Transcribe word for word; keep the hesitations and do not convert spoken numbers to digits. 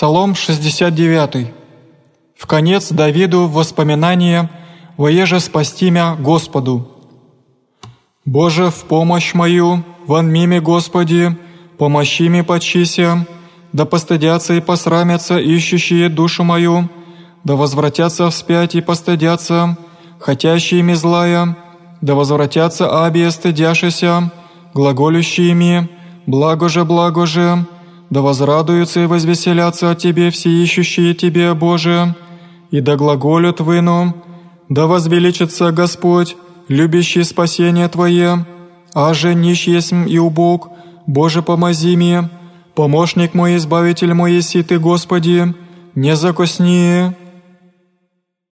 Псалом шестьдесят девятый. В конец Давиду воспоминание «Воеже спасти мя Господу». «Боже, в помощь мою, вон мими Господи, помощи ми почися, да постыдятся и посрамятся ищущие душу мою, да возвратятся вспять и постыдятся, хотящие ми злая, да возвратятся абие стыдяшися, глаголющие ми, благо же, благо же, да возрадуются и возвеселятся о Тебе все ищущие Тебе, Боже, и да глаголют выну, да возвеличится Господь, любящий спасение Твое, аже нищ есмь и убог, Боже, помози ми, помощник мой, избавитель мой, еси Ты, Господи, не закосни».